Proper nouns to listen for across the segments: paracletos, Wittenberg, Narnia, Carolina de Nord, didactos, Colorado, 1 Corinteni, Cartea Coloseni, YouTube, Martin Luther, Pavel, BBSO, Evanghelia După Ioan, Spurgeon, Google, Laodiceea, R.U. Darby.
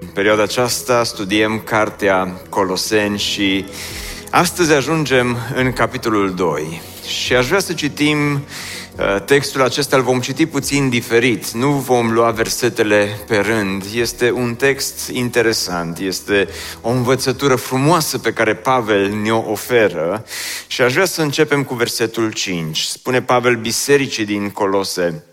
În perioada aceasta studiem Cartea Coloseni și astăzi ajungem în capitolul 2. Și aș vrea să citim textul acesta, îl vom citi puțin diferit, nu vom lua versetele pe rând. Este un text interesant, este o învățătură frumoasă pe care Pavel ne-o oferă și aș vrea să începem cu versetul 5. Spune Pavel bisericii din Colose: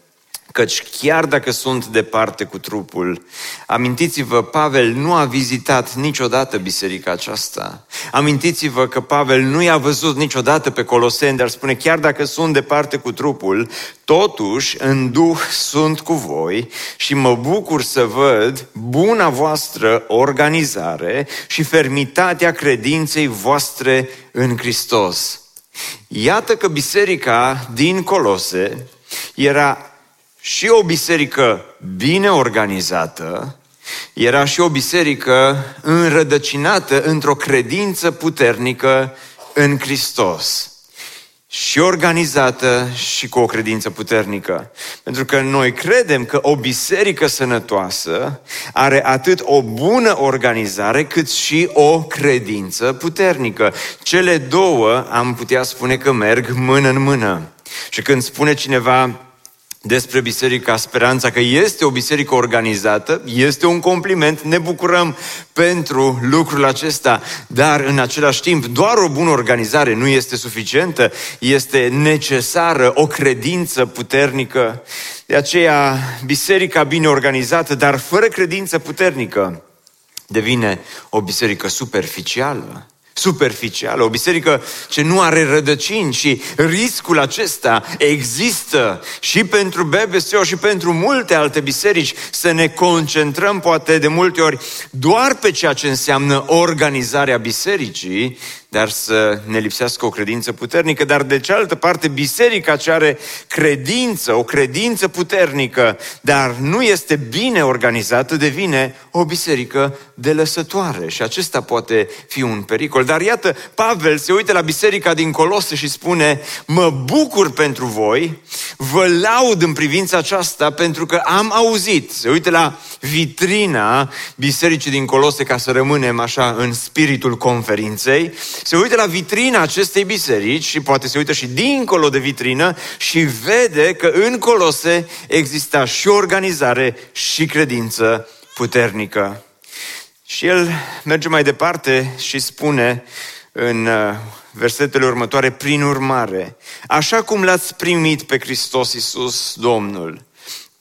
căci chiar dacă sunt departe cu trupul, amintiți-vă, Pavel nu a vizitat niciodată biserica aceasta. Amintiți-vă că Pavel nu i-a văzut niciodată pe coloseni, dar spune, chiar dacă sunt departe cu trupul, totuși în duh sunt cu voi și mă bucur să văd buna voastră organizare și fermitatea credinței voastre în Hristos. Iată că biserica din Colose era și o biserică bine organizată, era și o biserică înrădăcinată într-o credință puternică în Hristos. Și organizată și cu o credință puternică. Pentru că noi credem că o biserică sănătoasă are atât o bună organizare cât și o credință puternică. Cele două am putea spune că merg mână în mână. Și când spune cineva despre Biserica Speranța că este o biserică organizată, este un compliment, ne bucurăm pentru lucrul acesta, dar în același timp doar o bună organizare nu este suficientă, este necesară o credință puternică. De aceea, biserica bine organizată, dar fără credință puternică, devine o biserică superficială, o biserică ce nu are rădăcini și riscul acesta există și pentru BBSO și pentru multe alte biserici, să ne concentrăm poate de multe ori doar pe ceea ce înseamnă organizarea bisericii, dar să ne lipsească o credință puternică. Dar de cealaltă parte, biserica ce are credință, o credință puternică, dar nu este bine organizată, devine o biserică delăsătoare și acesta poate fi un pericol. Dar iată, Pavel se uită la biserica din Colose și spune: mă bucur pentru voi, vă laud în privința aceasta pentru că am auzit. Se uită la vitrina bisericii din Colose, ca să rămânem așa în spiritul conferinței. Se uită la vitrina acestei biserici și poate se uită și dincolo de vitrină și vede că în Colose exista și organizare și credință puternică. Și el merge mai departe și spune în versetele următoare: prin urmare, așa cum l-ați primit pe Hristos Iisus Domnul,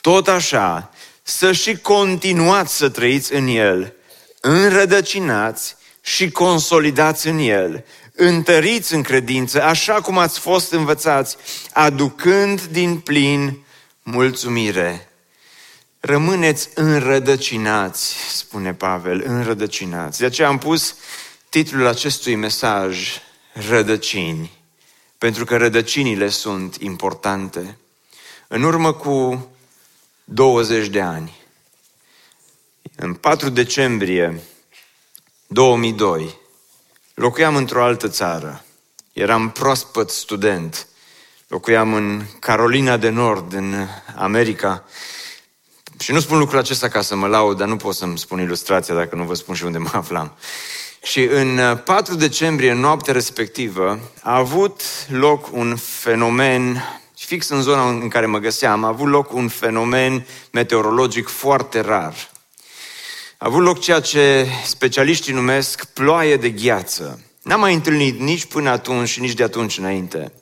tot așa să și continuați să trăiți în El, înrădăcinați și consolidați în El, întăriți în credință, așa cum ați fost învățați, aducând din plin mulțumire. Rămâneți înrădăcinați, spune Pavel, înrădăcinați. De aceea am pus titlul acestui mesaj, Rădăcini, pentru că rădăcinile sunt importante. În urmă cu 20 de ani, în 4 decembrie 2002, locuiam într-o altă țară, eram proaspăt student, locuiam în Carolina de Nord, în America. Și nu spun lucrul acesta ca să mă laud, dar nu pot să-mi spun ilustrația dacă nu vă spun și unde mă aflam. Și în 4 decembrie, noaptea respectivă, a avut loc un fenomen, fix în zona în care mă găseam, a avut loc un fenomen meteorologic foarte rar. A avut loc ceea ce specialiștii numesc ploaie de gheață. N-am mai întâlnit nici până atunci și nici de atunci înainte.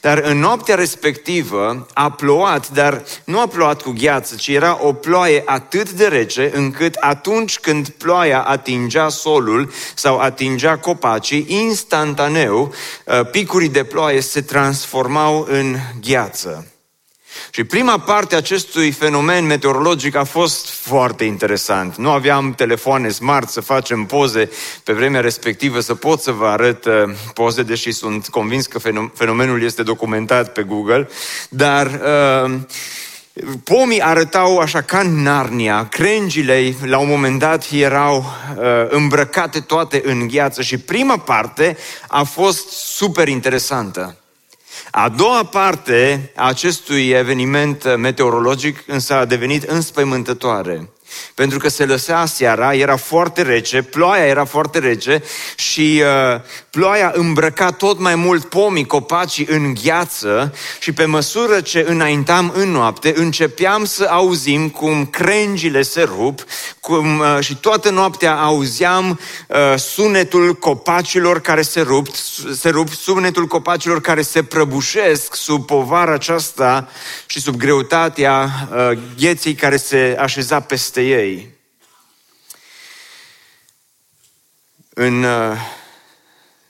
Dar în noaptea respectivă a plouat, dar nu a plouat cu gheață, ci era o ploaie atât de rece încât atunci când ploaia atingea solul sau atingea copacii, instantaneu picurii de ploaie se transformau în gheață. Și prima parte a acestui fenomen meteorologic a fost foarte interesant. Nu aveam telefoane smart să facem poze pe vremea respectivă, să pot să vă arăt poze, deși sunt convins că fenomenul este documentat pe Google, dar... Pomii arătau așa ca în Narnia, crengile la un moment dat erau îmbrăcate toate în gheață și prima parte a fost super interesantă. A doua parte a acestui eveniment meteorologic însă a devenit înspăimântătoare. Pentru că se lăsea seara, era foarte rece, ploaia era foarte rece și ploaia îmbrăca tot mai mult pomii, copacii în gheață și pe măsură ce înaintam în noapte, începeam să auzim cum crengile se rup și toată noaptea auzeam sunetul copacilor care se rup, sunetul copacilor care se prăbușesc sub povara aceasta și sub greutatea gheții care se așeza peste ei. În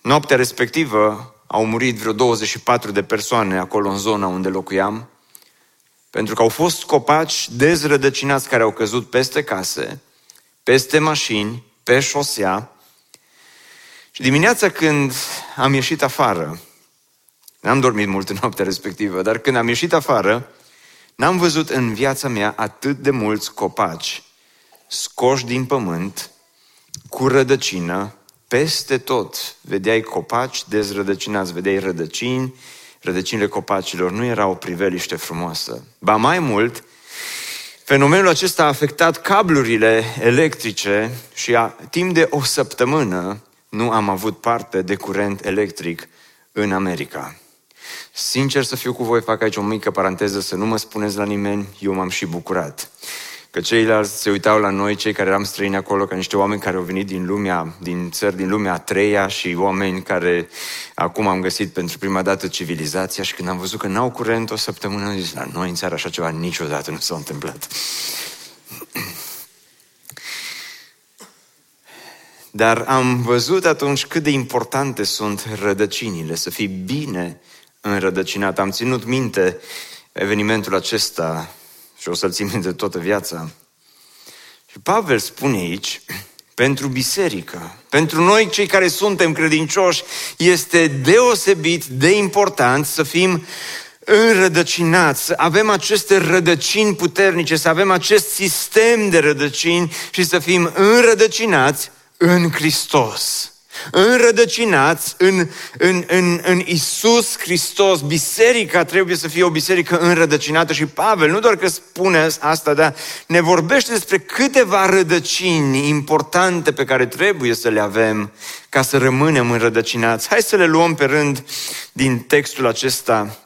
noaptea respectivă au murit vreo 24 de persoane acolo în zona unde locuiam, pentru că au fost copaci dezrădăcinați care au căzut peste case, peste mașini, pe șosea. Și dimineața când am ieșit afară, n-am dormit mult în noaptea respectivă, dar când am ieșit afară, n-am văzut în viața mea atât de mulți copaci scoși din pământ, cu rădăcină, peste tot. Vedeai copaci dezrădăcinați, vedeai rădăcini, rădăcinile copacilor. Nu era o priveliște frumoasă. Ba mai mult, fenomenul acesta a afectat cablurile electrice și timp de o săptămână nu am avut parte de curent electric în America. Sincer să fiu cu voi, fac aici o mică paranteză, să nu mă spuneți la nimeni, eu m-am și bucurat. Că ceilalți se uitau la noi, cei care eram străini acolo, ca niște oameni care au venit din țări din lumea a treia și oameni care acum am găsit pentru prima dată civilizația și când am văzut că n-au curent o săptămână, am zis, la noi în țară așa ceva niciodată nu s-a întâmplat. Dar am văzut atunci cât de importante sunt rădăcinile, să fii bine înrădăcinat. Am ținut minte evenimentul acesta și o să-l țin minte toată viața. Și Pavel spune aici, pentru biserică, pentru noi cei care suntem credincioși, este deosebit de important să fim înrădăcinați, să avem aceste rădăcini puternice, să avem acest sistem de rădăcini și să fim înrădăcinați în Hristos. Înrădăcinați în Iisus Hristos. Biserica trebuie să fie o biserică înrădăcinată și Pavel nu doar că spune asta, dar ne vorbește despre câteva rădăcini importante pe care trebuie să le avem ca să rămânem înrădăcinați. Hai să le luăm pe rând din textul acesta.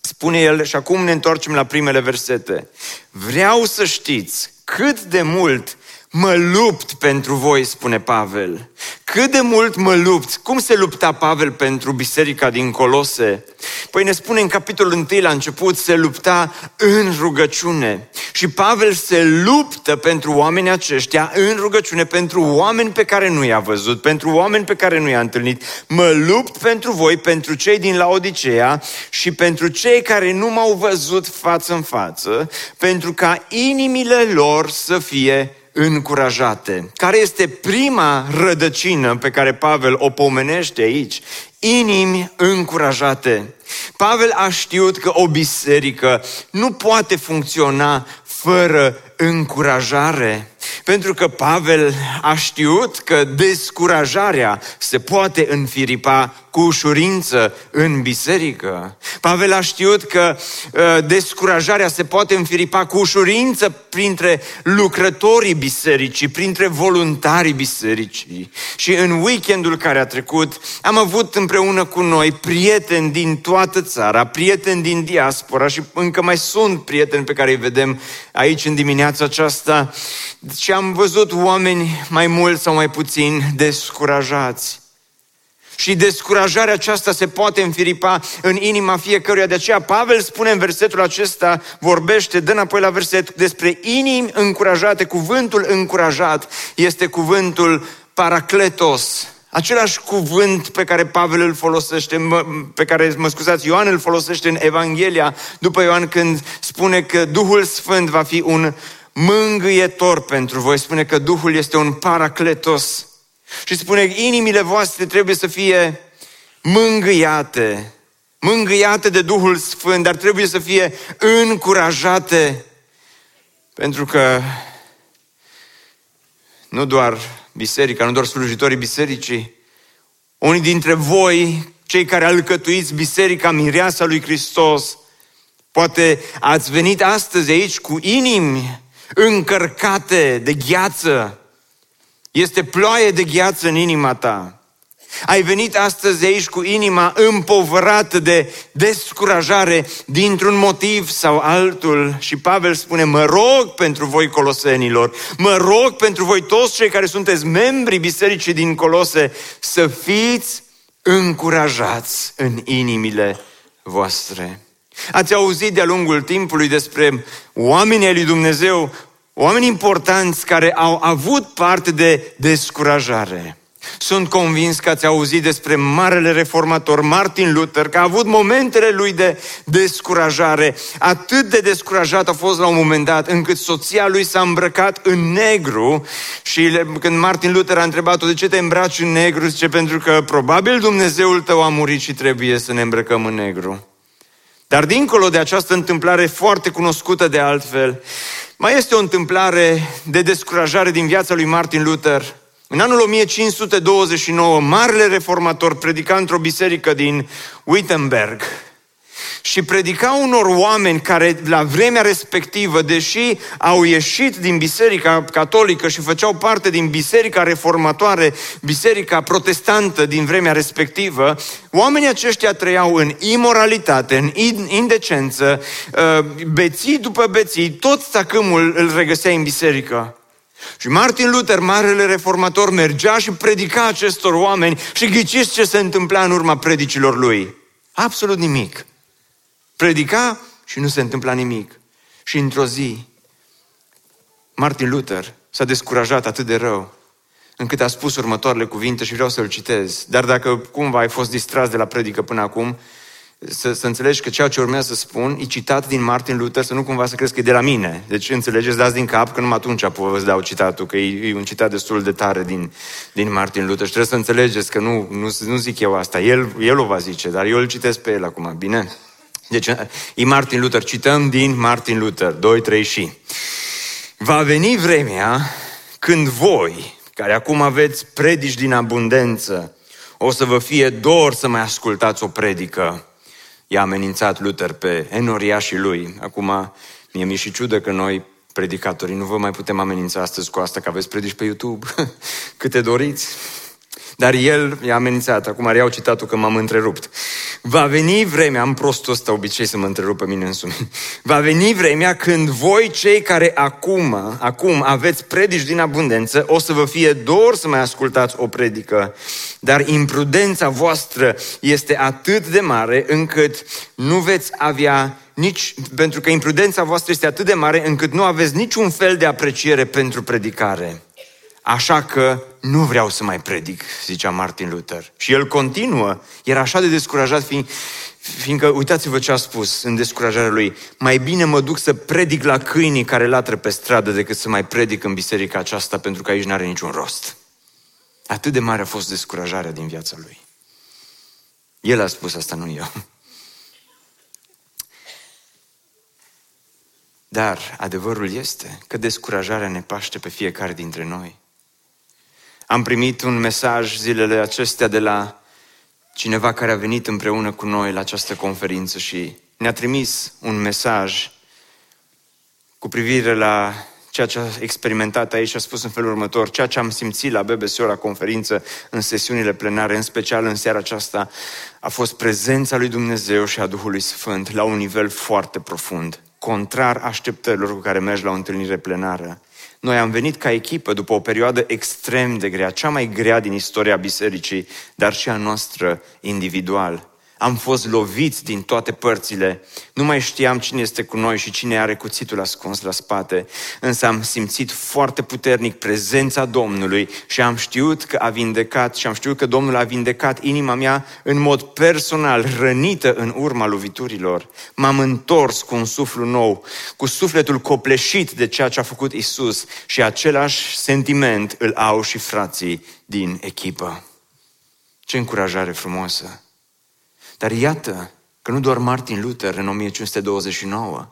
Spune el și acum ne întoarcem la primele versete. Vreau să știți cât de mult mă lupt pentru voi, spune Pavel. Cât de mult mă lupt? Cum se lupta Pavel pentru biserica din Colose? Păi ne spune în capitolul 1 la început, se lupta în rugăciune. Și Pavel se luptă pentru oamenii aceștia în rugăciune, pentru oameni pe care nu i-a văzut, pentru oameni pe care nu i-a întâlnit. Mă lupt pentru voi, pentru cei din Laodiceea și pentru cei care nu m-au văzut față în față, pentru ca inimile lor să fie încurajate. Care este prima rădăcină pe care Pavel o pomenește aici? Inimi încurajate. Pavel a știut că o biserică nu poate funcționa fără încurajare, pentru că Pavel a știut că descurajarea se poate înfiripa cu ușurință în biserică. Pavel a știut că descurajarea se poate înfiripa cu ușurință printre lucrătorii bisericii, printre voluntarii bisericii. Și în weekendul care a trecut am avut împreună cu noi prieteni din toată țara, prieteni din diaspora și încă mai sunt prieteni pe care îi vedem aici în dimineața aceasta și am văzut oameni mai mult sau mai puțin descurajați. Și descurajarea aceasta se poate înfiripa în inima fiecăruia. De aceea Pavel spune în versetul acesta, vorbește, dă înapoi la verset, despre inimi încurajate. Cuvântul încurajat este cuvântul paracletos, Același cuvânt pe care Pavel îl folosește, Ioan îl folosește în Evanghelia după Ioan, când spune că Duhul Sfânt va fi un mângâietor pentru voi. Spune că Duhul este un paracletos. Și spune că inimile voastre trebuie să fie mângâiate. Mângâiate de Duhul Sfânt, dar trebuie să fie încurajate. Pentru că nu doar biserica, nu doar slujitorii bisericii, unii dintre voi, cei care alcătuiți biserica, mireasa lui Hristos, poate ați venit astăzi aici cu inimi încărcate de gheață. Este ploaie de gheață în inima ta. Ai venit astăzi aici cu inima împovărată de descurajare dintr-un motiv sau altul. Și Pavel spune, mă rog pentru voi colosenilor, mă rog pentru voi toți cei care sunteți membrii bisericii din Colose, să fiți încurajați în inimile voastre. Ați auzit de-a lungul timpului despre oamenii lui Dumnezeu, oameni importanți care au avut parte de descurajare. Sunt convins că ați auzit despre marele reformator Martin Luther, că a avut momentele lui de descurajare. Atât de descurajat a fost la un moment dat, încât soția lui s-a îmbrăcat în negru și când Martin Luther a întrebat-o, de ce te îmbraci în negru? Zice, pentru că probabil Dumnezeul tău a murit și trebuie să ne îmbrăcăm în negru. Dar dincolo de această întâmplare foarte cunoscută de altfel, mai este o întâmplare de descurajare din viața lui Martin Luther. În anul 1529, marele reformator predica într-o biserică din Wittenberg și predica unor oameni care la vremea respectivă, deși au ieșit din biserica catolică și făceau parte din biserica reformatoare, biserica protestantă din vremea respectivă, oamenii aceștia trăiau în imoralitate, în indecență, beții după beții, tot țacâmul îl regăsea în biserică. Și Martin Luther, marele reformator, mergea și predica acestor oameni și ghiciți ce se întâmpla în urma predicilor lui? Absolut nimic. Predica și nu se întâmpla nimic. Și într-o zi, Martin Luther s-a descurajat atât de rău, încât a spus următoarele cuvinte și vreau să-l citez. Dar dacă cumva ai fost distras de la predică până acum, să înțelegi că ceea ce urmează să spun e citat din Martin Luther, să nu cumva să crezi că e de la mine. Deci înțelegeți, dați din cap, că numai atunci vă dau citatul, că e un citat destul de tare din Martin Luther. Și trebuie să înțelegeți că nu zic eu asta, el o va zice, dar eu îl citesc pe el acum, bine? Deci e Martin Luther, cităm din Martin Luther, 2, 3 și... Va veni vremea când voi, care acum aveți predici din abundență, o să vă fie dor să mai ascultați o predică. I-a amenințat Luther pe enoriașii lui. Acum, mi-e și ciudă că noi, predicatorii, nu vă mai putem amenința astăzi cu asta, că aveți predici pe YouTube, câte doriți. Dar el i-a amenințat. Acum reiau citatul că m-am întrerupt. Va veni vremea, am prostul ăsta obicei să mă întrerup pe mine însumi. Va veni vremea când voi, cei care acum aveți predici din abundență, o să vă fie dor să mai ascultați o predică. Dar imprudența voastră este atât de mare încât nu veți avea nici, pentru că imprudența voastră este atât de mare încât nu aveți niciun fel de apreciere pentru predicare. Așa că nu vreau să mai predic, zicea Martin Luther. Și el continuă, era așa de descurajat, fiindcă uitați-vă ce a spus în descurajarea lui. Mai bine mă duc să predic la câinii care latră pe stradă decât să mai predic în biserica aceasta, pentru că aici n-are niciun rost. Atât de mare a fost descurajarea din viața lui. El a spus asta, nu eu. Dar adevărul este că descurajarea ne paște pe fiecare dintre noi. Am primit un mesaj zilele acestea de la cineva care a venit împreună cu noi la această conferință și ne-a trimis un mesaj cu privire la ceea ce a experimentat aici și a spus în felul următor: ceea ce am simțit la BBSO, la conferință, în sesiunile plenare, în special în seara aceasta, a fost prezența lui Dumnezeu și a Duhului Sfânt la un nivel foarte profund, contrar așteptărilor cu care mergi la o întâlnire plenară. Noi am venit ca echipă după o perioadă extrem de grea, cea mai grea din istoria bisericii, dar și a noastră individual. Am fost loviți din toate părțile. Nu mai știam cine este cu noi și cine are cuțitul ascuns la spate. Însă am simțit foarte puternic prezența Domnului și am știut că a vindecat și am știut că Domnul a vindecat inima mea în mod personal, rănită în urma loviturilor. M-am întors cu un suflu nou, cu sufletul copleșit de ceea ce a făcut Isus și același sentiment îl au și frații din echipă. Ce încurajare frumoasă! Dar iată că nu doar Martin Luther în 1529,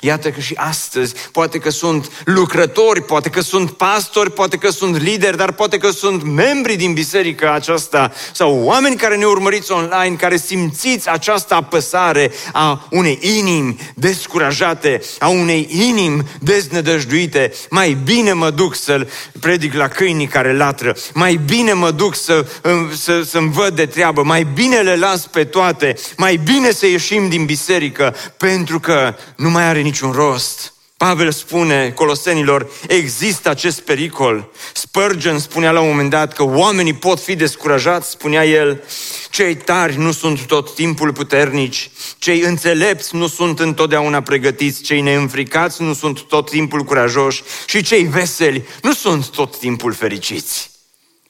iată că și astăzi, poate că sunt lucrători, poate că sunt pastori, poate că sunt lideri, dar poate că sunt membri din biserica aceasta sau oameni care ne urmăriți online, care simțiți această apăsare a unei inimi descurajate, a unei inimi deznădăjduite. Mai bine mă duc să-l predic la câinii care latră, mai bine mă duc să-mi văd de treabă, mai bine le las pe toate, mai bine să ieșim din biserică, pentru că nu mai are niciun rost. Pavel spune Colosenilor, există acest pericol. Spurgeon spunea la un moment dat că oamenii pot fi descurajați, spunea el, cei tari nu sunt tot timpul puternici, cei înțelepți nu sunt întotdeauna pregătiți, cei neînfricați nu sunt tot timpul curajoși și cei veseli nu sunt tot timpul fericiți.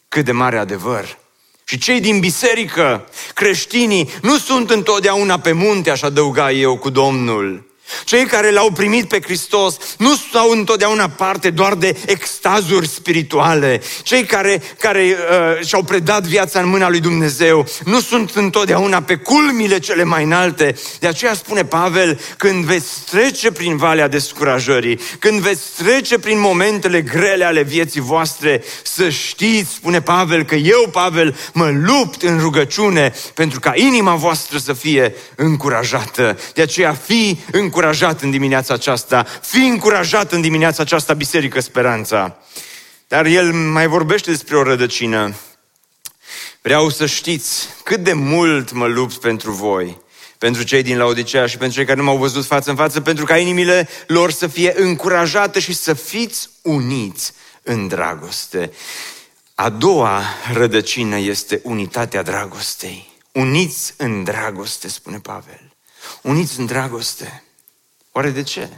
Cât de mare adevăr! Și cei din biserică, creștinii, nu sunt întotdeauna pe munte, aș adăuga eu, cu Domnul. Cei care l-au primit pe Hristos nu stau întotdeauna parte doar de extazuri spirituale. Cei care și-au predat viața în mâna lui Dumnezeu nu sunt întotdeauna pe culmile cele mai înalte. De aceea spune Pavel, când veți trece prin valea descurajării, când veți trece prin momentele grele ale vieții voastre, să știți, spune Pavel, că eu, Pavel, mă lupt în rugăciune pentru ca inima voastră să fie încurajată. De aceea fii încurajat în dimineața aceasta, fii încurajat în dimineața aceasta, Biserică Speranța. Dar el mai vorbește despre o rădăcină. Vreau să știți cât de mult mă lupt pentru voi, pentru cei din Laodiceea și pentru cei care nu m-au văzut față în față, pentru ca inimile lor să fie încurajate și să fiți uniți în dragoste. A doua rădăcină este unitatea dragostei. Uniți în dragoste, spune Pavel. Uniți în dragoste. Oare de ce?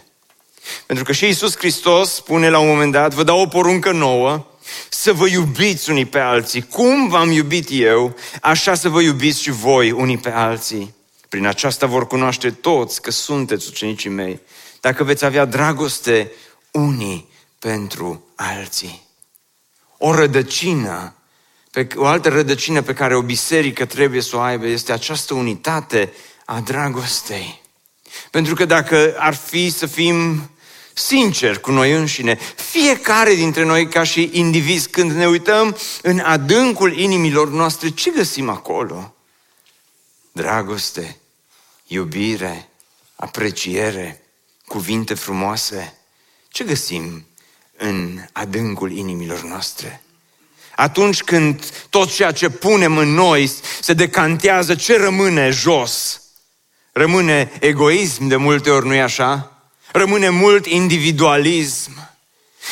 Pentru că și Iisus Hristos spune la un moment dat, vă dau o poruncă nouă, să vă iubiți unii pe alții. Cum v-am iubit eu, așa să vă iubiți și voi unii pe alții. Prin aceasta vor cunoaște toți că sunteți ucenicii mei, dacă veți avea dragoste unii pentru alții. O altă rădăcină pe care o biserică trebuie să o aibă este această unitate a dragostei. Pentru că dacă ar fi să fim sinceri cu noi înșine, fiecare dintre noi ca și indivizi, când ne uităm în adâncul inimilor noastre, ce găsim acolo? Dragoste, iubire, apreciere, cuvinte frumoase. Ce găsim în adâncul inimilor noastre? Atunci când tot ceea ce punem în noi se decantează, ce rămâne jos? Rămâne egoism, de multe ori, nu-i așa? Rămâne mult individualism,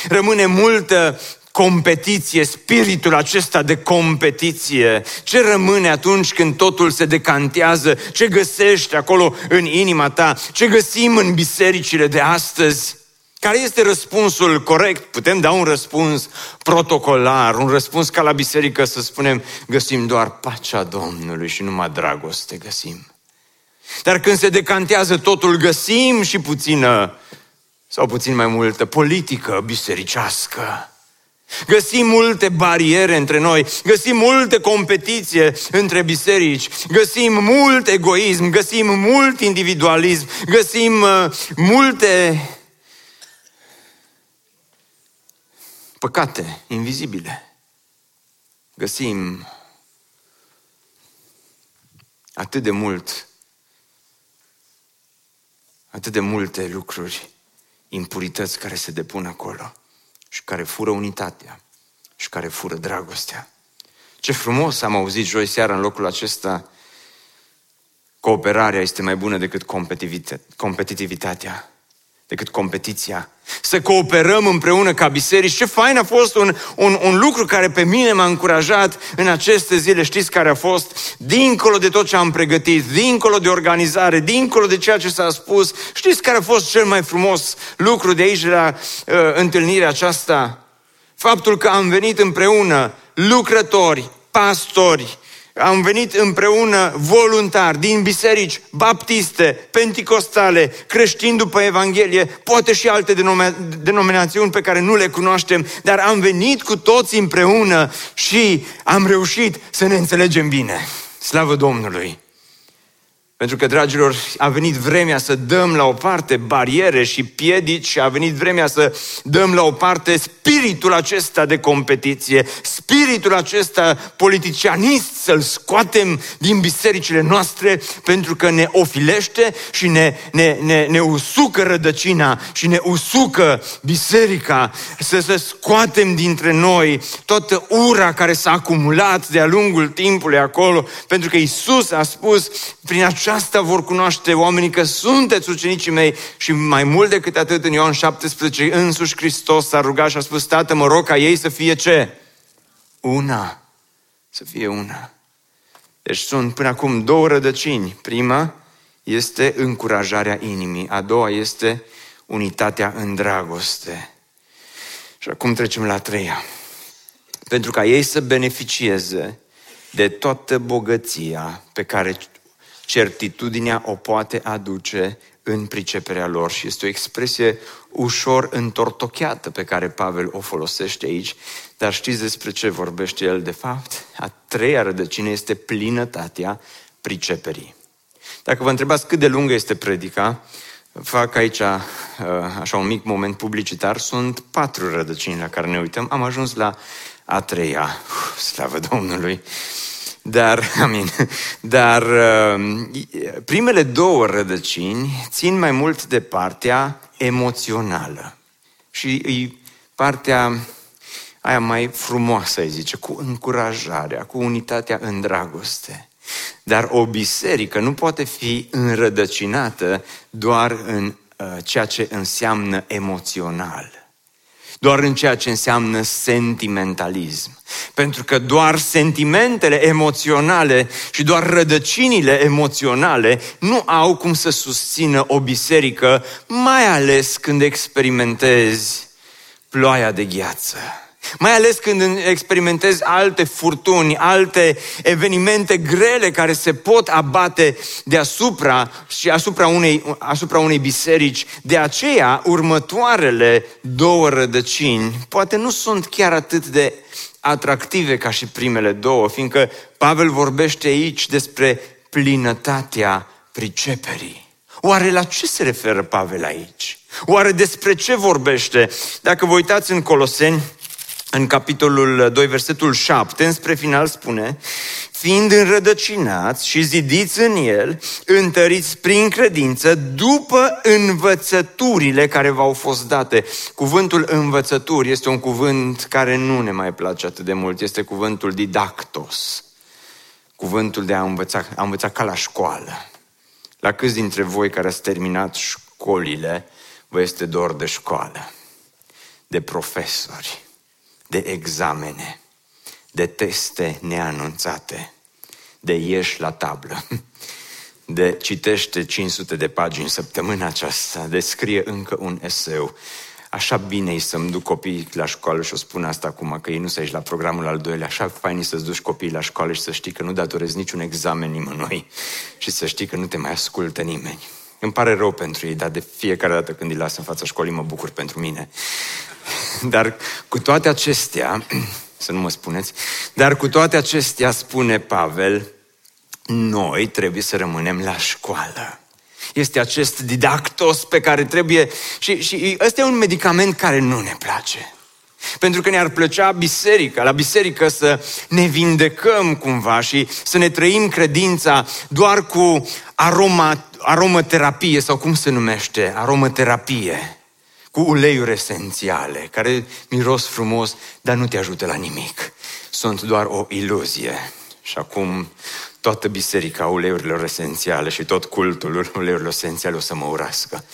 rămâne multă competiție, spiritul acesta de competiție. Ce rămâne atunci când totul se decantează? Ce găsești acolo în inima ta? Ce găsim în bisericile de astăzi? Care este răspunsul corect? Putem da un răspuns protocolar, un răspuns ca la biserică să spunem, găsim doar pacea Domnului și numai dragoste găsim. Dar când se decantează totul, găsim și puțină sau puțin mai multă politică bisericească. Găsim multe bariere între noi, găsim multă competiție între biserici, găsim mult egoism, găsim mult individualism, găsim multe păcate invizibile. Găsim atât de multe lucruri, impurități care se depun acolo și care fură unitatea și care fură dragostea. Ce frumos am auzit joi seara în locul acesta, cooperarea este mai bună decât competitivitatea. decât competiția. Să cooperăm împreună ca biserici. Ce fain a fost un lucru care pe mine m-a încurajat în aceste zile. Știți care a fost? Dincolo de tot ce am pregătit, dincolo de organizare, dincolo de ceea ce s-a spus, știți care a fost cel mai frumos lucru de aici, de la întâlnirea aceasta? Faptul că am venit împreună lucrători, pastori, am venit împreună voluntari din biserici baptiste, penticostale, creștini după Evanghelie, poate și alte denominațiuni pe care nu le cunoaștem, dar am venit cu toți împreună și am reușit să ne înțelegem bine. Slavă Domnului! Pentru că, dragilor, a venit vremea să dăm la o parte bariere și piedici, a venit vremea să dăm la o parte spiritul acesta de competiție, spiritul acesta politicianist, să-l scoatem din bisericile noastre, pentru că ne ofilește și ne usucă rădăcina și ne usucă biserica. Să scoatem dintre noi toată ura care s-a acumulat de-a lungul timpului acolo, pentru că Iisus a spus, prin aceasta vor cunoaște oamenii că sunteți ucenicii mei. Și mai mult decât atât, în Ioan 17, însuși Hristos s-a rugat și a spus, Tată, mă rog ca ei să fie ce? Una. Să fie una. Deci sunt până acum două rădăcini. Prima este încurajarea inimii. A doua este unitatea în dragoste. Și acum trecem la a treia. Pentru ca ei să beneficieze de toată bogăția pe care certitudinea o poate aduce în priceperea lor. Și este o expresie ușor întortocheată pe care Pavel o folosește aici, dar știți despre ce vorbește el de fapt? A treia rădăcină este plinătatea priceperii. Dacă vă întrebați cât de lungă este predica, fac aici așa un mic moment publicitar, sunt 4 rădăcini la care ne uităm, am ajuns la a treia. Slavă Domnului! Dar primele două rădăcini țin mai mult de partea emoțională. Și e partea aia mai frumoasă, îi zice, cu încurajarea, cu unitatea în dragoste. Dar o biserică nu poate fi înrădăcinată doar în ceea ce înseamnă emoțional. Doar în ceea ce înseamnă sentimentalism. Pentru că doar sentimentele emoționale și doar rădăcinile emoționale nu au cum să susțină o biserică, mai ales când experimentezi ploaia de gheață. Mai ales când experimentezi alte furtuni, alte evenimente grele care se pot abate deasupra și asupra unei biserici. De aceea, următoarele două rădăcini poate nu sunt chiar atât de atractive ca și primele două, fiindcă Pavel vorbește aici despre plinătatea priceperii. Oare la ce se referă Pavel aici? Oare despre ce vorbește? Dacă vă uitați în Coloseni, în capitolul 2, versetul 7, înspre final spune, fiind înrădăcinați și zidiți în el, întăriți prin credință după învățăturile care v-au fost date. Cuvântul învățături este un cuvânt care nu ne mai place atât de mult, este cuvântul didactos, cuvântul de a învăța ca la școală. La câți dintre voi care ați terminat școlile, vă este dor de școală, de profesori, de examene, de teste neanunțate, de ieși la tablă, de citește 500 de pagini săptămâna aceasta, de scrie încă un eseu. Așa bine e să-mi duc copiii la școală și o spun asta acum, că ei nu se aici la programul al doilea, așa fain e să-ți duci copiii la școală și să știi că nu datorezi niciun examen nimănui și să știi că nu te mai ascultă nimeni. Îmi pare rău pentru ei, dar de fiecare dată când îi las în fața școlii mă bucur pentru mine. Dar cu toate acestea, să nu mă spuneți, dar cu toate acestea, spune Pavel, noi trebuie să rămânem la școală. Este acest didactos pe care trebuie... Și ăsta e un medicament care nu ne place. Pentru că ne-ar plăcea la biserică să ne vindecăm cumva și să ne trăim credința doar cu aromaterapie, sau cum se numește, aromaterapie, cu uleiuri esențiale, care miros frumos, dar nu te ajută la nimic. Sunt doar o iluzie. Și acum toată biserica uleiurilor esențiale și tot cultul uleiurilor esențiale o să mă urască.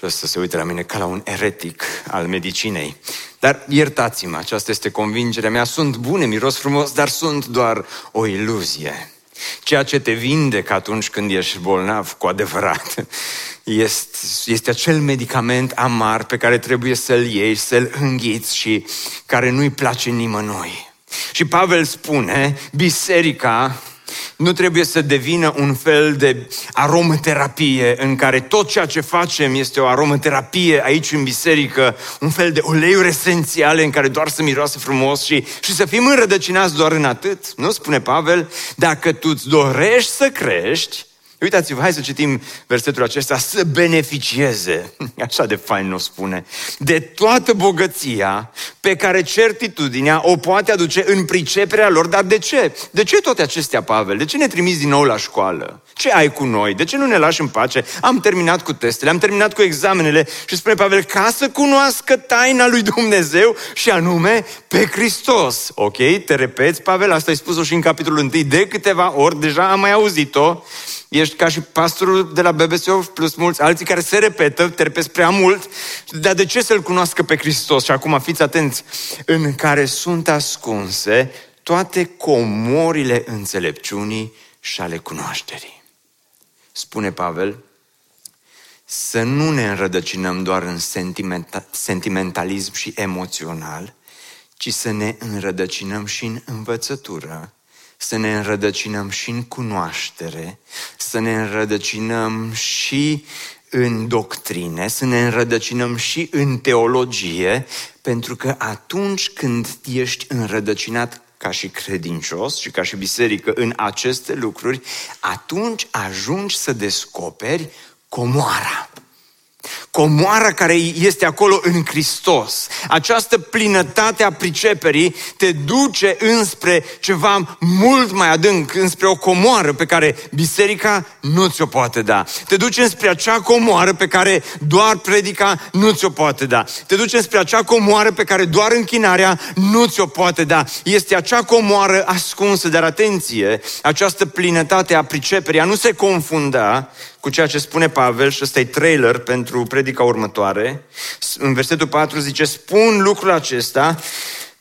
Și ăsta se uită la mine ca la un eretic al medicinei. Dar iertați-mă, aceasta este convingerea mea. Sunt bune, miros frumos, dar sunt doar o iluzie. Ceea ce te vindecă atunci când ești bolnav cu adevărat este acel medicament amar pe care trebuie să-l iei, să-l înghiți și care nu-i place nimănui. Și Pavel spune, biserica nu trebuie să devină un fel de aromaterapie în care tot ceea ce facem este o aromaterapie aici în biserică, un fel de uleiuri esențiale în care doar să miroase frumos și să fim înrădăcinați doar în atât. Nu? Spune Pavel, dacă tu îți dorești să crești, uitați-vă, hai să citim versetul acesta, să beneficieze, așa de fain n-o spune, de toată bogăția pe care certitudinea o poate aduce în priceperea lor. Dar de ce? De ce toate acestea, Pavel? De ce ne trimiți din nou la școală? Ce ai cu noi? De ce nu ne lași în pace? Am terminat cu testele, am terminat cu examenele și spune Pavel, ca să cunoască taina lui Dumnezeu și anume pe Hristos. Ok? Te repeți, Pavel? Asta ai spus-o și în capitolul 1 de câteva ori, deja am mai auzit-o. Ești ca și pastorul de la BBC plus mulți alții care se repetă, te repezi prea mult. Dar de ce să-L cunoască pe Hristos? Și acum fiți atenți. În care sunt ascunse toate comorile înțelepciunii și ale cunoașterii. Spune Pavel, să nu ne înrădăcinăm doar în sentimentalism și emoțional, ci să ne înrădăcinăm și în învățătură, să ne înrădăcinăm și în cunoaștere, să ne înrădăcinăm și în doctrine, să ne înrădăcinăm și în teologie, pentru că atunci când ești înrădăcinat ca și credincios și ca și biserică în aceste lucruri, atunci ajungi să descoperi comoara. Comoara care este acolo în Hristos. Această plinătate a priceperii te duce înspre ceva mult mai adânc, înspre o comoară pe care biserica nu ți-o poate da. Te duce înspre acea comoară pe care doar predica nu ți-o poate da. Te duce înspre acea comoară pe care doar închinarea nu ți-o poate da. Este acea comoară ascunsă, dar atenție, această plinătate a priceperii, a nu se confunda cu ceea ce spune Pavel, și ăsta e trailer pentru predica următoare. În versetul 4 zice, spun lucrul acesta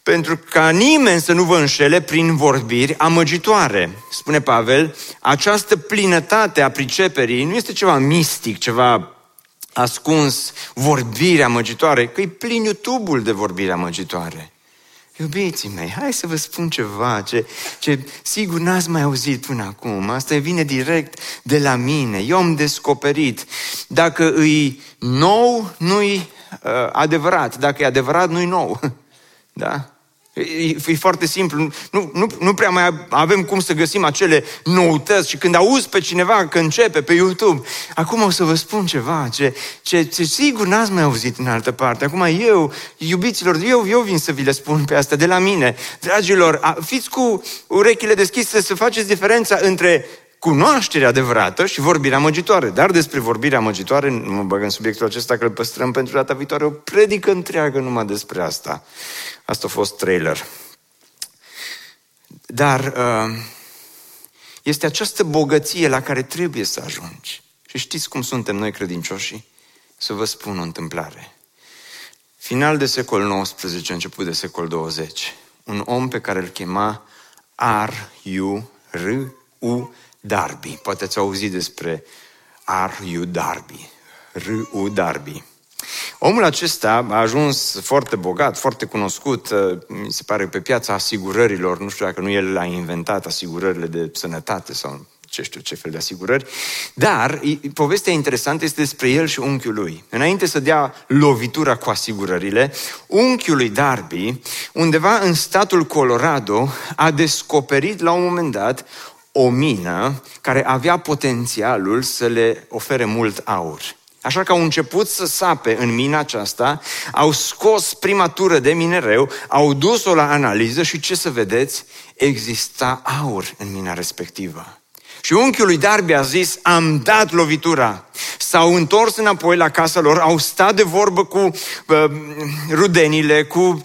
pentru ca nimeni să nu vă înșele prin vorbiri amăgitoare. Spune Pavel, această plinătate a priceperii nu este ceva mistic, ceva ascuns, vorbire amăgitoare, că e plin YouTube-ul de vorbire amăgitoare. Iubiții mei, hai să vă spun ceva ce sigur n-ați mai auzit până acum. Asta vine direct de la mine. Eu am descoperit. Dacă îi nou, nu-i adevărat. Dacă e adevărat, nu-i nou. Da? E foarte simplu. Nu prea mai avem cum să găsim acele noutăți. Și când auzi pe cineva că începe pe YouTube, acum o să vă spun ceva ce sigur n-ați mai auzit în altă parte. Acum eu, iubiților, eu vin să vi le spun pe asta de la mine. Dragilor, fiți cu urechile deschise să faceți diferența între cunoașterea adevărată și vorbirea amăgitoare. Dar despre vorbirea amăgitoare nu mă bag în subiectul acesta, că îl păstrăm pentru data viitoare. O predică întreagă numai despre asta. Asta a fost trailer. Dar este această bogăție la care trebuie să ajungi. Și știți cum suntem noi credincioșii? Să vă spun o întâmplare. Final de secol XIX, început de secol 20, un om pe care îl chema R.U. Darby. Poate ați auzit despre R.U. Darby. R.U. Darby. Omul acesta a ajuns foarte bogat, foarte cunoscut, mi se pare, pe piața asigurărilor. Nu știu dacă nu el a inventat asigurările de sănătate sau ce știu ce fel de asigurări. Dar povestea interesantă este despre el și unchiul lui. Înainte să dea lovitura cu asigurările, unchiul lui Darby, undeva în statul Colorado, a descoperit la un moment dat o mină care avea potențialul să le ofere mult aur. Așa că au început să sape în mina aceasta, au scos prima tură de minereu, au dus-o la analiză și ce să vedeți, exista aur în mina respectivă. Și unchiul lui Darby a zis, am dat lovitura. S-au întors înapoi la casa lor, au stat de vorbă cu rudenile, cu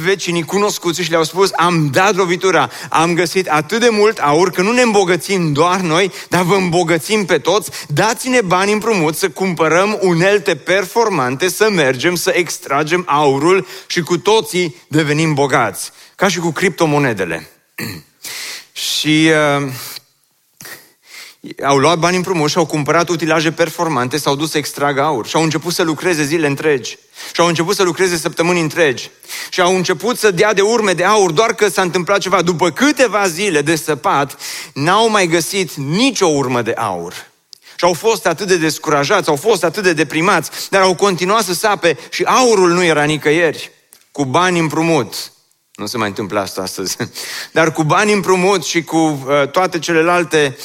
vecinii cunoscuți și le-au spus, am dat lovitura, am găsit atât de mult aur că nu ne îmbogățim doar noi, dar vă îmbogățim pe toți, dați-ne bani împrumut să cumpărăm unelte performante, să mergem, să extragem aurul și cu toții devenim bogați. Ca și cu criptomonedele. Și... au luat bani împrumut și au cumpărat utilaje performante, s-au dus să extragă aur și au început să lucreze zile întregi și au început să lucreze săptămâni întregi și au început să dea de urme de aur, doar că s-a întâmplat ceva. După câteva zile de săpat, n-au mai găsit nicio urmă de aur și au fost atât de descurajați, au fost atât de deprimați, dar au continuat să sape și aurul nu era nicăieri. Cu bani împrumut, nu se mai întâmplă asta astăzi, dar cu bani împrumut și cu toate celelalte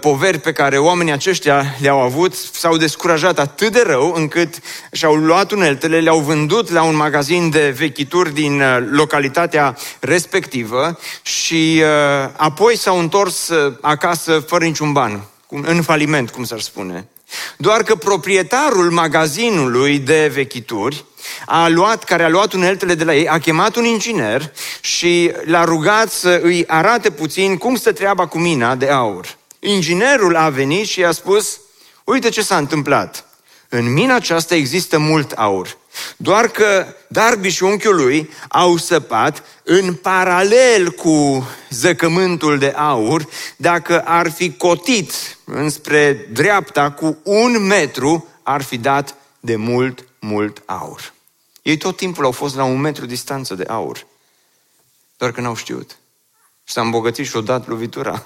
poveri pe care oamenii aceștia le-au avut, s-au descurajat atât de rău încât și-au luat uneltele, le-au vândut la un magazin de vechituri din localitatea respectivă și apoi s-au întors acasă fără niciun ban, în faliment, cum s-ar spune. Doar că proprietarul magazinului de vechituri care a luat uneltele de la ei, a chemat un inginer și l-a rugat să îi arate puțin cum stă treaba cu mina de aur. Inginerul a venit și i-a spus, uite ce s-a întâmplat. În mina aceasta există mult aur. Doar că Darby și unchiul lui au săpat în paralel cu zăcământul de aur. Dacă ar fi cotit înspre dreapta cu 1 metru, ar fi dat de mult aur. Ei tot timpul au fost la 1 metru distanță de aur, doar că n-au știut. Și s-a îmbogățit și-o dat lovitura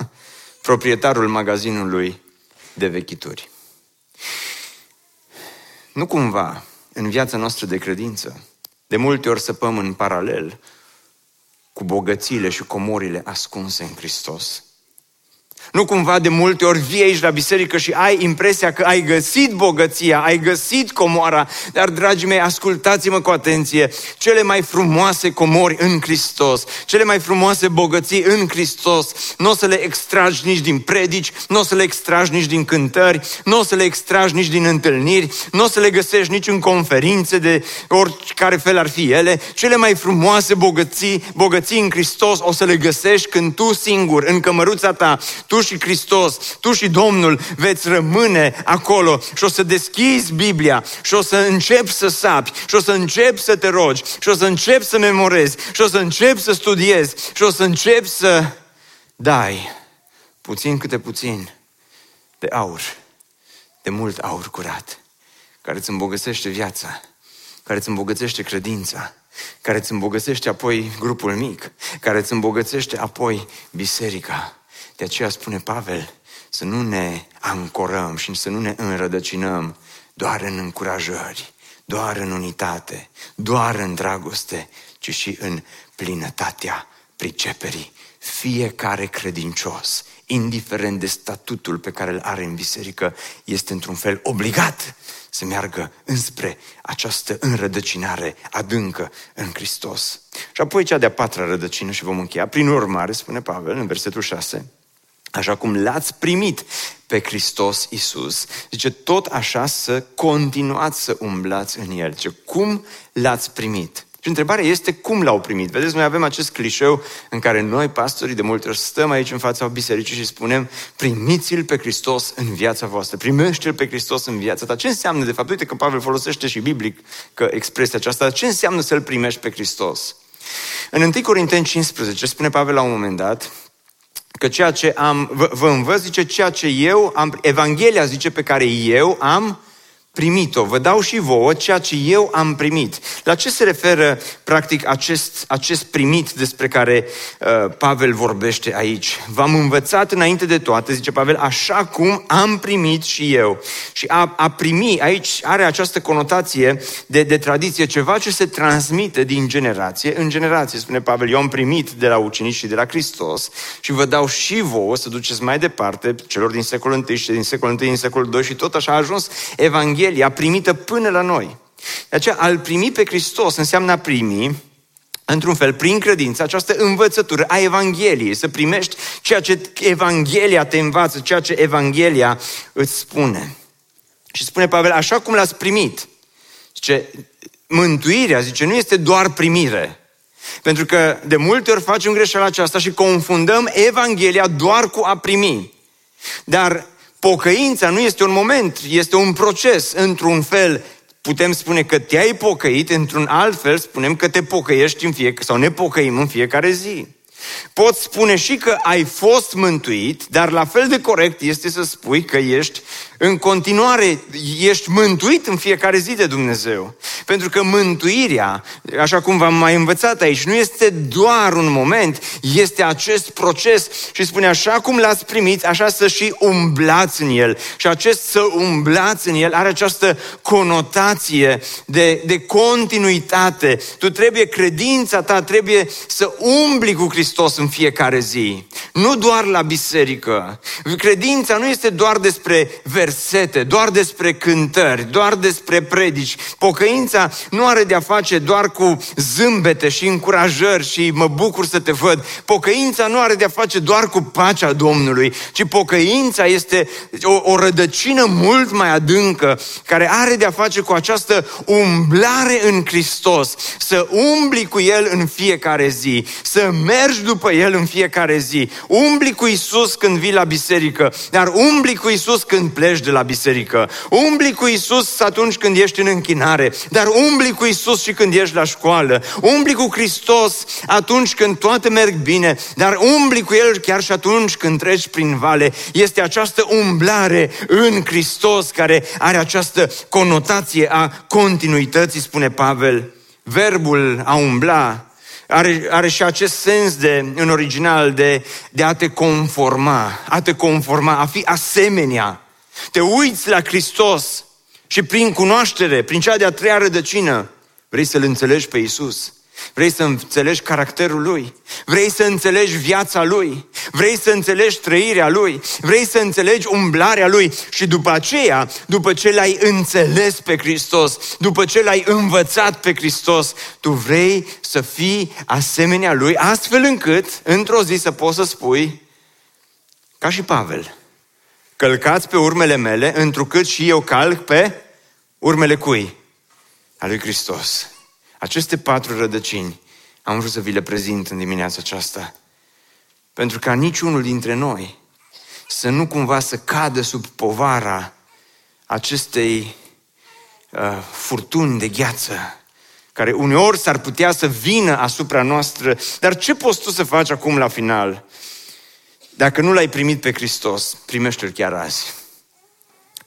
proprietarul magazinului de vechituri. Nu cumva în viața noastră de credință de multe ori săpăm în paralel cu bogățiile și comorile ascunse în Hristos? Nu cumva de multe ori vii aici la biserică și ai impresia că ai găsit bogăția, ai găsit comoara, dar, dragii mei, ascultați-mă cu atenție, cele mai frumoase comori în Hristos, cele mai frumoase bogății în Hristos, nu o să le extragi nici din predici, nu o să le extragi nici din cântări, nu o să le extragi nici din întâlniri, nu o să le găsești nici în conferințe de oricare fel ar fi ele. Cele mai frumoase bogății în Hristos o să le găsești când tu singur, în cămăruța ta, tu și Hristos, tu și Domnul veți rămâne acolo și o să deschizi Biblia și o să începi să sapi și o să începi să te rogi și o să începi să memorezi și o să începi să studiezi și o să începi să dai puțin câte puțin de aur, de mult aur curat, care îți îmbogățește viața, care îți îmbogățește credința, care îți îmbogățește apoi grupul mic, care îți îmbogățește apoi biserica. De aceea spune Pavel să nu ne ancorăm și să nu ne înrădăcinăm doar în încurajări, doar în unitate, doar în dragoste, ci și în plinătatea priceperii. Fiecare credincios, indiferent de statutul pe care îl are în biserică, este într-un fel obligat să meargă înspre această înrădăcinare adâncă în Hristos. Și apoi cea de-a patra rădăcină și vom încheia. Prin urmare, spune Pavel în versetul 6, așa cum l-ați primit pe Hristos Iisus, zice, tot așa să continuați să umblați în El. Zice, cum l-ați primit? Și întrebarea este cum l-au primit. Vedeți, noi avem acest clișeu în care noi, pastorii, de multe ori stăm aici în fața bisericii și spunem, primiți-l pe Hristos în viața voastră, primește-l pe Hristos în viața ta. Ce înseamnă, de fapt? Uite că Pavel folosește și biblic că expresia aceasta. Ce înseamnă să-l primești pe Hristos? În 1 Corinteni 15 spune Pavel la un moment dat, că ceea ce vă învăț, zice, ceea ce eu am, Evanghelia, zice, pe care eu am primit-o. Vă dau și vouă ceea ce eu am primit. La ce se referă, practic, acest primit despre care Pavel vorbește aici? V-am învățat înainte de toate, zice Pavel, așa cum am primit și eu. Și a primi, aici are această conotație de tradiție, ceva ce se transmite din generație în generație. Spune Pavel, eu am primit de la ucenici și de la Hristos și vă dau și vouă să duceți mai departe celor din secolul I și din secolul I, din secolul II și tot așa a ajuns Evanghelia primită până la noi. De aceea, a-L primi pe Hristos înseamnă a primi, într-un fel, prin credință, această învățătură a Evangheliei, să primești ceea ce Evanghelia te învață, ceea ce Evanghelia îți spune. Și spune Pavel, așa cum l-ați primit, zice, mântuirea, zice, nu este doar primire. Pentru că de multe ori facem greșeala aceasta și confundăm Evanghelia doar cu a primi. Dar pocăința nu este un moment, este un proces. Într-un fel putem spune că te-ai pocăit, într-un alt fel spunem că te pocăiești în fiecare, sau ne pocăim în fiecare zi. Poți spune și că ai fost mântuit, dar la fel de corect este să spui că ești în continuare, ești mântuit în fiecare zi de Dumnezeu. Pentru că mântuirea, așa cum v-am mai învățat aici, nu este doar un moment, este acest proces. Și spune, așa cum l-ați primit, așa să și umblați în el. Și acest să umblați în el are această conotație de continuitate. Tu trebuie, credința ta trebuie să umbli cu Hristos în fiecare zi. Nu doar la biserică. Credința nu este doar despre versete, doar despre cântări, doar despre predici. Pocăința nu are de-a face doar cu zâmbete și încurajări și mă bucur să te văd. Pocăința nu are de-a face doar cu pacea Domnului, ci pocăința este o rădăcină mult mai adâncă, care are de-a face cu această umblare în Hristos, să umbli cu El în fiecare zi, să mergi după El în fiecare zi. Umbli cu Iisus când vii la biserică, dar umbli cu Iisus când pleci de la biserică. Umbli cu Iisus atunci când ești în închinare, dar umbli cu Iisus și când ești la școală. Umbli cu Hristos atunci când toate merg bine, dar umbli cu El chiar și atunci când treci prin vale. Este această umblare în Hristos care are această conotație a continuității, spune Pavel. Verbul a umbla are și acest sens în original de a te conforma, a fi asemenea. Te uiți la Hristos și prin cunoaștere, prin cea de-a treia rădăcină, vrei să-L înțelegi pe Iisus, vrei să înțelegi caracterul Lui, vrei să înțelegi viața Lui, vrei să înțelegi trăirea Lui, vrei să înțelegi umblarea Lui și după aceea, după ce L-ai înțeles pe Hristos, după ce L-ai învățat pe Hristos, tu vrei să fii asemenea Lui, astfel încât, într-o zi să poți să spui, ca și Pavel, călcați pe urmele mele, întrucât și eu calc pe urmele cui? A lui Hristos. Aceste patru rădăcini am vrut să vi le prezint în dimineața aceasta. Pentru ca niciunul dintre noi să nu cumva să cadă sub povara acestei furtuni de gheață, care uneori s-ar putea să vină asupra noastră. Dar ce poți tu să faci acum la final? Dacă nu L-ai primit pe Hristos, primește-L chiar azi.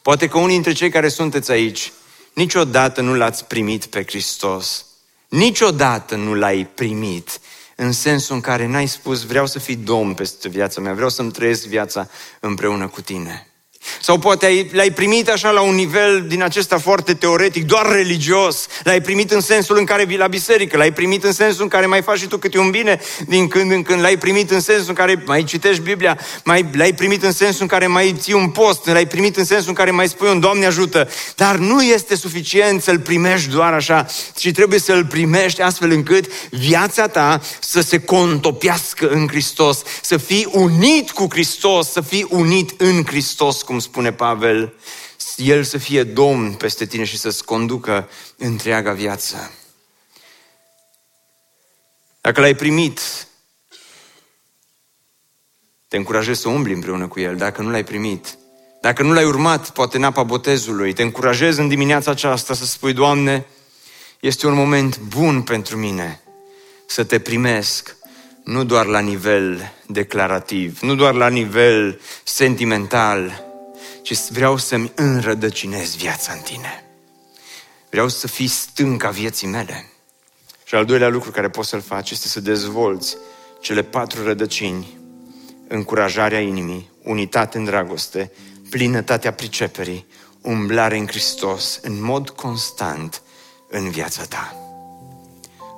Poate că unii dintre cei care sunteți aici, niciodată nu L-ați primit pe Hristos. Niciodată nu L-ai primit. În sensul în care n-ai spus, vreau să fii Domn peste viața mea, vreau să-mi trăiesc viața împreună cu tine. Sau poate L-ai primit așa la un nivel din acesta foarte teoretic, doar religios. L-ai primit în sensul în care vii la biserică, L-ai primit în sensul în care mai faci și tu câte un bine din când în când, L-ai primit în sensul în care mai citești Biblia, L-ai primit în sensul în care mai ții un post, L-ai primit în sensul în care mai spui un Doamne ajută. Dar nu este suficient să-L primești doar așa, ci trebuie să-L primești astfel încât viața ta să se contopească în Hristos, să fii unit cu Hristos, să fii unit în Hristos, cum spune Pavel, El să fie Domn peste tine și să-ți conducă întreaga viață. Dacă L-ai primit, te încurajez să umbli împreună cu El. Dacă nu L-ai primit, dacă nu L-ai urmat, poate în apa botezului, te încurajez în dimineața aceasta să spui, Doamne, este un moment bun pentru mine să te primesc. Nu doar la nivel declarativ, nu doar la nivel sentimental, ci vreau să-mi înrădăcinez viața în tine. Vreau să fii stânca vieții mele. Și al doilea lucru care poți să-l faci este să dezvolți cele patru rădăcini: încurajarea inimii, unitate în dragoste, plinătatea priceperii, umblare în Hristos, în mod constant în viața ta.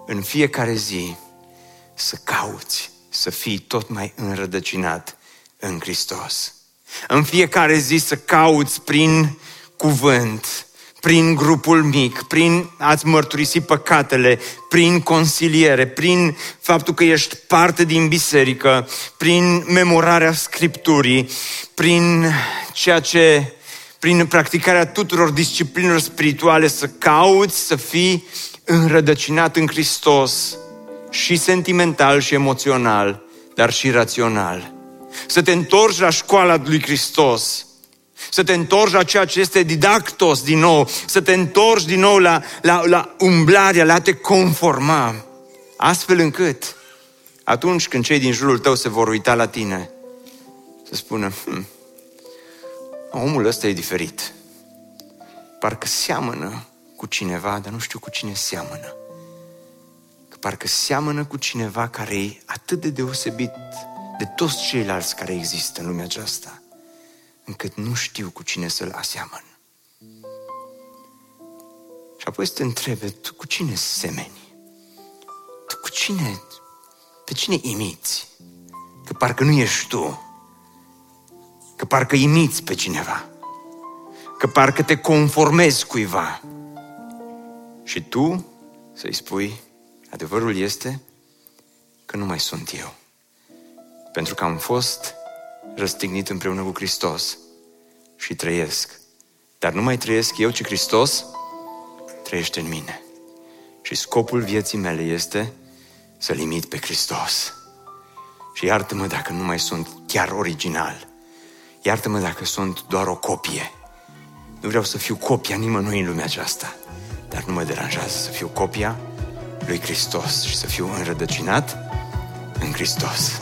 În fiecare zi să cauți să fii tot mai înrădăcinat în Hristos. În fiecare zi să cauți prin cuvânt, prin grupul mic, prin a-ți mărturisi păcatele, prin consiliere, prin faptul că ești parte din biserică, prin memorarea Scripturii, prin practicarea tuturor disciplinelor spirituale, să cauți să fii înrădăcinat în Hristos, și sentimental și emoțional, dar și rațional. Să te întorci la școala lui Hristos, să te întorci la ceea ce este didactos din nou, să te întorci din nou la umblarea, la a te conforma, astfel încât atunci când cei din jurul tău se vor uita la tine, să spună, omul ăsta e diferit, parcă seamănă cu cineva, dar nu știu cu cine seamănă. Că parcă seamănă cu cineva care e atât de deosebit de toți ceilalți care există în lumea aceasta, încât nu știu cu cine să-l aseamăn. Și apoi să te întrebe, tu cu cine semeni? Tu cu cine? Pe cine imiți? Că parcă nu ești tu. Că parcă imiți pe cineva. Că parcă te conformezi cuiva. Și tu să-i spui, adevărul este că nu mai sunt eu. Pentru că am fost răstignit împreună cu Hristos și trăiesc. Dar nu mai trăiesc eu, ci Hristos trăiește în mine. Și scopul vieții mele este să-L imit pe Hristos. Și iartă-mă dacă nu mai sunt chiar original. Iartă-mă dacă sunt doar o copie. Nu vreau să fiu copia nimănui în lumea aceasta. Dar nu mă deranjează să fiu copia lui Hristos și să fiu înrădăcinat în Hristos.